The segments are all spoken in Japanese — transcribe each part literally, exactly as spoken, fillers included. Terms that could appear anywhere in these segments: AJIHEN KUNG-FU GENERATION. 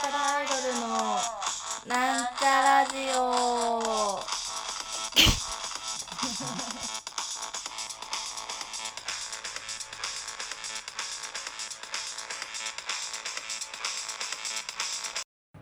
なんちゃらアイドルのなんちゃラジオ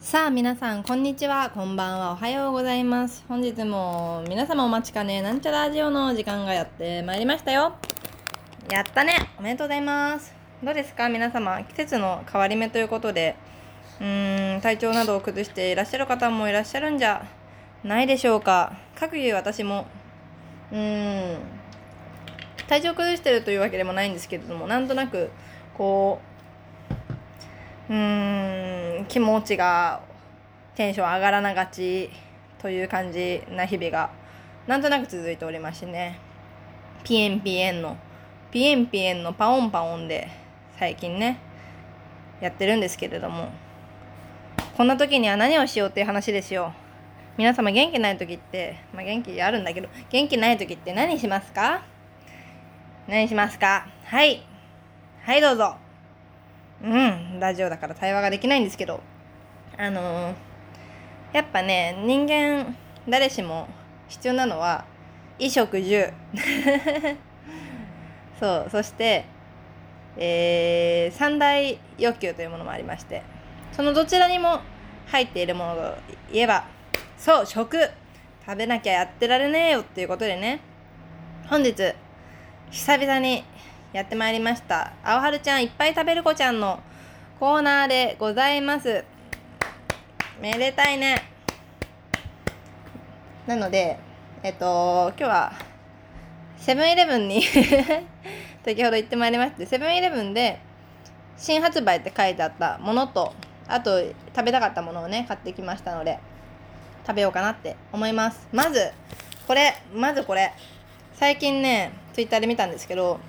さあ皆さんこんにちは、こんばんは、おはようございます。本日も皆様お待ちかね、なんちゃらラジオの時間がやってまいりましたよ。やったね、おめでとうございます。どうですか皆様、季節の変わり目ということで、うーん体調などを崩していらっしゃる方もいらっしゃるんじゃないでしょうか。かくいう私もうーん体調を崩しているというわけでもないんですけれども、なんとなくこううーん気持ちがテンション上がらながちという感じな日々がなんとなく続いておりましてね、ピエンピエンのピエンピエンのパオンパオンで最近ねやってるんですけれども、こんな時には何をしようっていう話ですよ。皆様元気ない時って、まあ、元気あるんだけど、元気ない時って何しますか何しますかはいはいどうぞ。うん、ラジオだから対話ができないんですけど、あのー、やっぱね、人間誰しも必要なのは衣食住そう、そして、えー、三大欲求というものもありまして、そのどちらにも入っているものといえば、そう、食、食べなきゃやってられねえよっていうことでね、本日久々にやってまいりました。あおはるちゃんいっぱい食べる子ちゃんのコーナーでございます。めでたいね。なので、えっと、今日はセブンイレブンに、先ほど行ってまいりまして、セブンイレブンで新発売って書いてあったものと、あと食べたかったものをね、買ってきましたので、食べようかなって思います。まず、これ、まずこれ。最近ね、ツイッターで見たんですけど、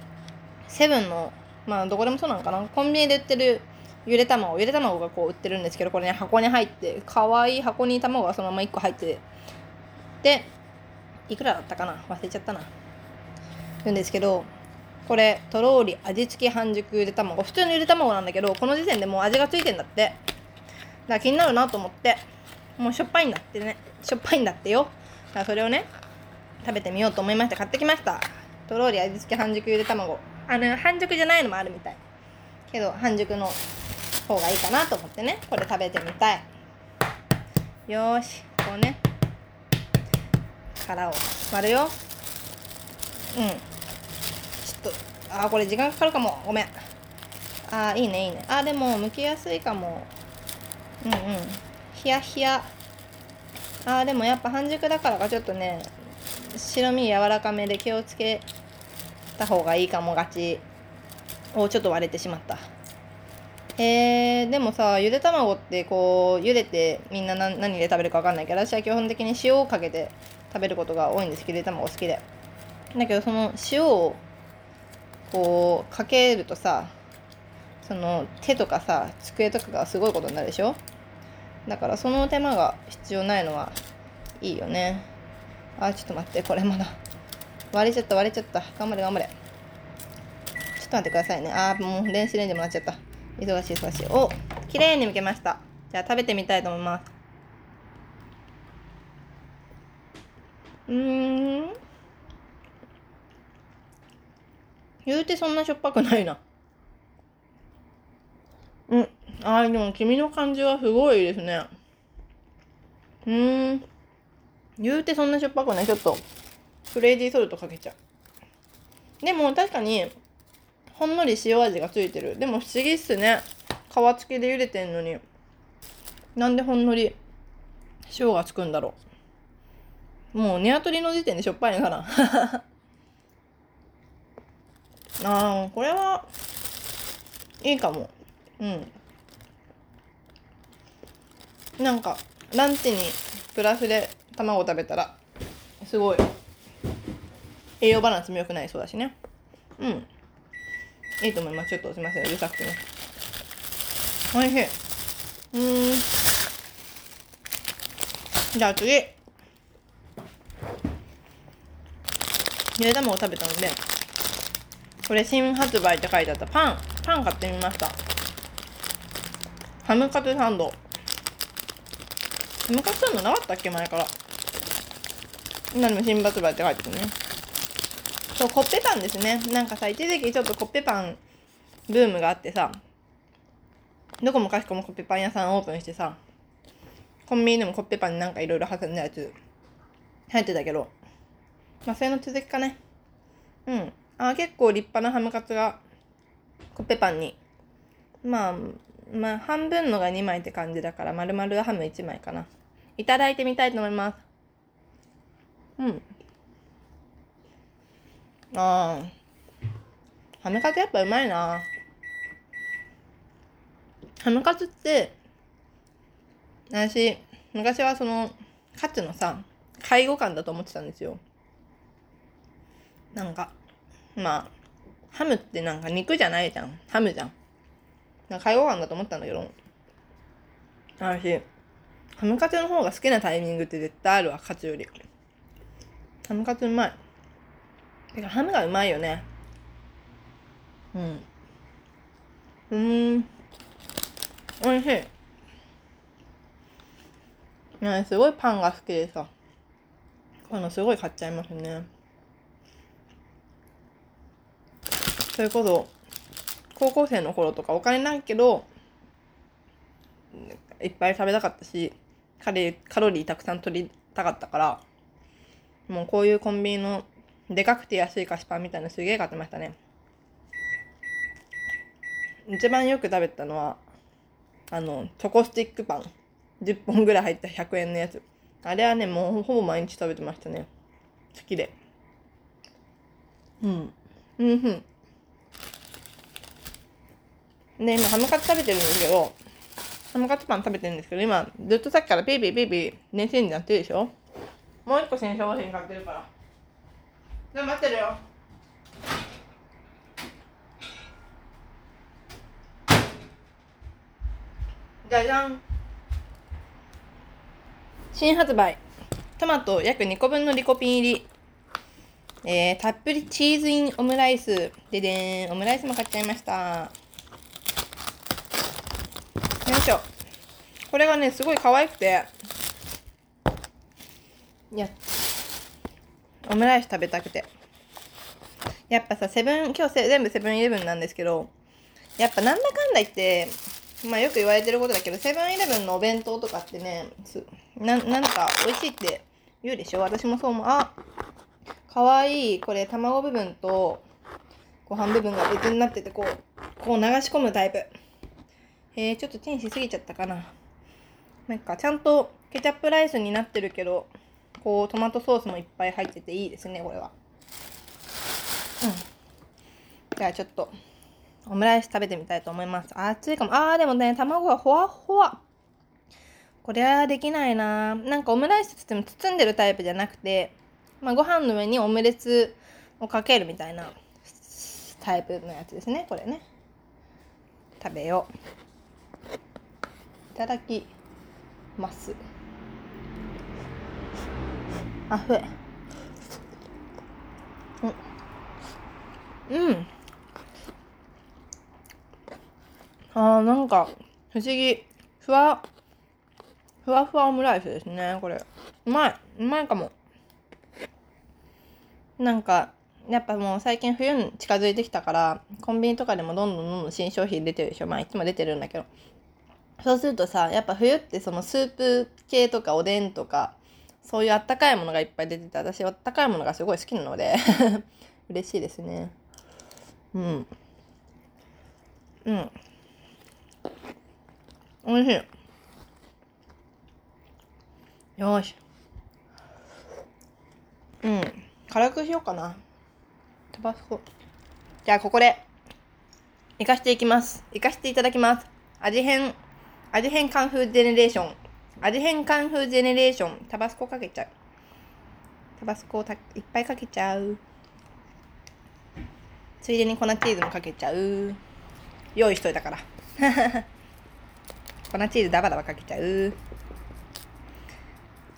セブンの、まあどこでもそうなのかな、コンビニで売ってるゆで卵、ゆで卵がこう売ってるんですけど、これね、箱に入って、かわいい箱に卵がそのままいっこ入って、で、いくらだったかな忘れちゃったな。言うんですけど、これ、とろーり味付き半熟ゆで卵。普通のゆで卵なんだけど、この時点でもう味がついてんだって。だから気になるなと思って、もうしょっぱいんだってね、しょっぱいんだってよ。だからそれをね、食べてみようと思いまして買ってきました。とろーり味付き半熟ゆで卵。あの半熟じゃないのもあるみたいけど、半熟の方がいいかなと思ってね、これ食べてみたい。よーし、こうね殻を割るよ。うん、ちょっとあーこれ時間かかるかも、ごめん。あーいいねいいね。あーでも剥きやすいかも。うんうん、ひやひや。あーでもやっぱ半熟だからか、ちょっとね白身柔らかめで気をつけた方がいいかもがち。お、ちょっと割れてしまった。えー、でもさ、ゆで卵ってこうゆでてみんな 何, 何で食べるか分かんないけど、私は基本的に塩をかけて食べることが多いんですけど、ゆで卵好きで。だけどその塩をこうかけるとさ、その手とかさ机とかがすごいことになるでしょ。だからその手間が必要ないのはいいよね。あーちょっと待って、これまだ割れちゃった割れちゃった。頑張れ頑張れ。ちょっと待ってくださいね。あーもう電子レンジもなっちゃった。忙しい忙しい。お、綺麗に剥けました。じゃあ食べてみたいと思います。うーん。言うてそんなしょっぱくないな。うん。あーでも黄身の感じはすごいですね。うーん。言うてそんなしょっぱくない。ちょっと。クレイジーソルトかけちゃう。でも確かにほんのり塩味がついてる。でも不思議っすね、皮付きで茹でてんのになんでほんのり塩がつくんだろう。もうニワトリの時点でしょっぱいのかなあーこれはいいかも。うん、なんかランチにプラスで卵食べたらすごい栄養バランスも良くなりそうだしね。うん。いいと思います。ちょっとすいません。うるさくてね。おいしい。うーん。じゃあ次。ゆで卵を食べたので、これ新発売って書いてあったパン。パン買ってみました。ハムカツサンド。昔そういうのなかったっけ、前から。今でも新発売って書いてるね。そう、コッペパンですね。なんかさ、一時期ちょっとコッペパンブームがあってさ、どこもかしこもコッペパン屋さんオープンしてさ、コンビニでもコッペパンになんかいろいろ挟んだやつ入ってたけど、まあそれの続きかね。うん。あ、結構立派なハムカツがコッペパンに、まあ、まあ半分のがにまいって感じだから、丸々ハムいちまいかな。いただいてみたいと思います。うん。ああ。ハムカツやっぱうまいな。ハムカツって、私、昔はその、カツのさ、介護官だと思ってたんですよ。なんか、まあ、ハムってなんか肉じゃないじゃん。ハムじゃん。なんか介護官だと思ったんだけど、私、ハムカツの方が好きなタイミングって絶対あるわ、カツより。ハムカツうまい。てか、ハムがうまいよね。うん。うーん。美味しい。ね、すごいパンが好きでさ、このすごい買っちゃいますね。それこそ高校生の頃とかお金ないけどいっぱい食べたかったし、カレーカロリーたくさん取りたかったから、もうこういうコンビニのでかくて安い菓子パンみたいなすげえ買ってましたね。一番よく食べたのはあのチョコスティックパンじゅっぽんぐらい入ったひゃくえんのやつ、あれはねもうほぼ毎日食べてましたね。好きで。うんうんうん。で、今ハムカツ食べてるんですけど、ハムカツパン食べてるんですけど、今ずっとさっきからピーピーピーピー電子レンジになってるでしょ。もう一個新商品買ってるから頑張ってるよ。じゃじゃん。新発売トマト約にこぶんのリコピン入り、えー、たっぷりチーズインオムライス。ででーん。オムライスも買っちゃいました。よいしょ。これがねすごい可愛くて、いやオムライス食べたくて、やっぱさセブン、今日全部セブンイレブンなんですけど、やっぱなんだかんだ言ってまあよく言われてることだけど、セブンイレブンのお弁当とかってね、な、なんか美味しいって言うでしょ。私もそう思う。あ、かわいい。これ卵部分とご飯部分が別になってて、こう、こう流し込むタイプ。えー、ちょっとチンしすぎちゃったかな。なんかちゃんとケチャップライスになってるけど、こうトマトソースもいっぱい入ってていいですね、これは。うん。じゃあちょっと。オムライス食べてみたいと思います。熱いかも。あーでもね、卵がほわほわ。これはできないな。なんかオムライスつっても包んでるタイプじゃなくて、まあご飯の上にオムレツをかけるみたいなタイプのやつですね、これね。食べよう。いただきます。あふえ。うん。うん。あーなんか不思議、ふわふわふわオムライスですね、これ。うまい、うまいかも。なんかやっぱもう最近冬に近づいてきたから、コンビニとかでもどんどんどんどん新商品出てるでしょ。まあいつも出てるんだけど、そうするとさ、やっぱ冬ってそのスープ系とかおでんとかそういうあったかいものがいっぱい出てて、私あったかいものがすごい好きなので嬉しいですね。うんうん、おいしい。よーし。うん。辛くしようかな。タバスコ。じゃあ、ここで、生かしていきます。生かしていただきます。味変、味変カンフージェネレーション。味変カンフージェネレーション。タバスコかけちゃう。タバスコをたいっぱいかけちゃう。ついでに粉チーズもかけちゃう。用意しといたから。粉チーズダバダバかけちゃう。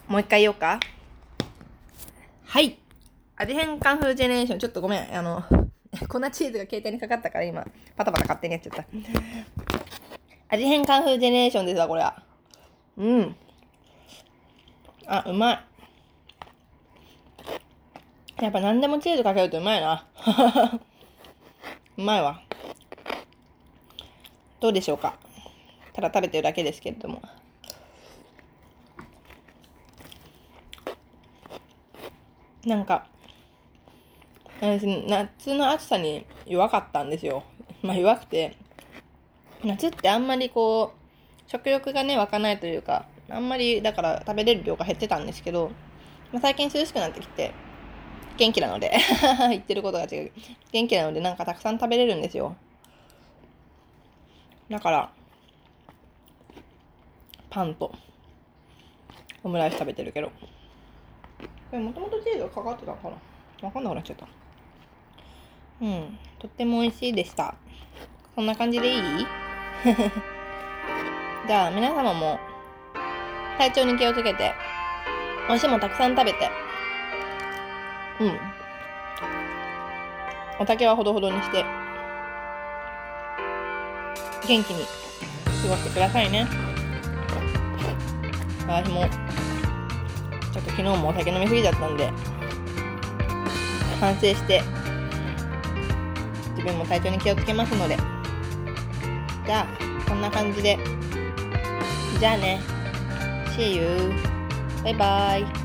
もう一回言おうか。はい。味変カンフージェネレーション。ちょっとごめん。あの、粉チーズが携帯にかかったから今、パタパタ勝手にやっちゃった。味変カンフージェネレーションですわ、これは。うん。あ、うまい。やっぱ何でもチーズかけるとうまいな。うまいわ。どうでしょうか。ただ食べてるだけですけれども。なんか、私夏の暑さに弱かったんですよ。まあ弱くて、夏ってあんまりこう、食欲がね、湧かないというか、あんまりだから食べれる量が減ってたんですけど、まあ、最近涼しくなってきて、元気なので言ってることが違う元気なのでなんかたくさん食べれるんですよ。だからパンとオムライス食べてるけど、これもともとチーズがかかってたから分かんなくなっちゃった。うん、とっても美味しいでした。そんな感じでいい？じゃあ皆様も体調に気をつけて、美味しいもたくさん食べて、うん、お酒はほどほどにして元気に過ごしてくださいね。私もちょっと昨日もお酒飲みすぎちゃったんで反省して自分も体調に気をつけますので、じゃあこんな感じでじゃあね See you バイバイ。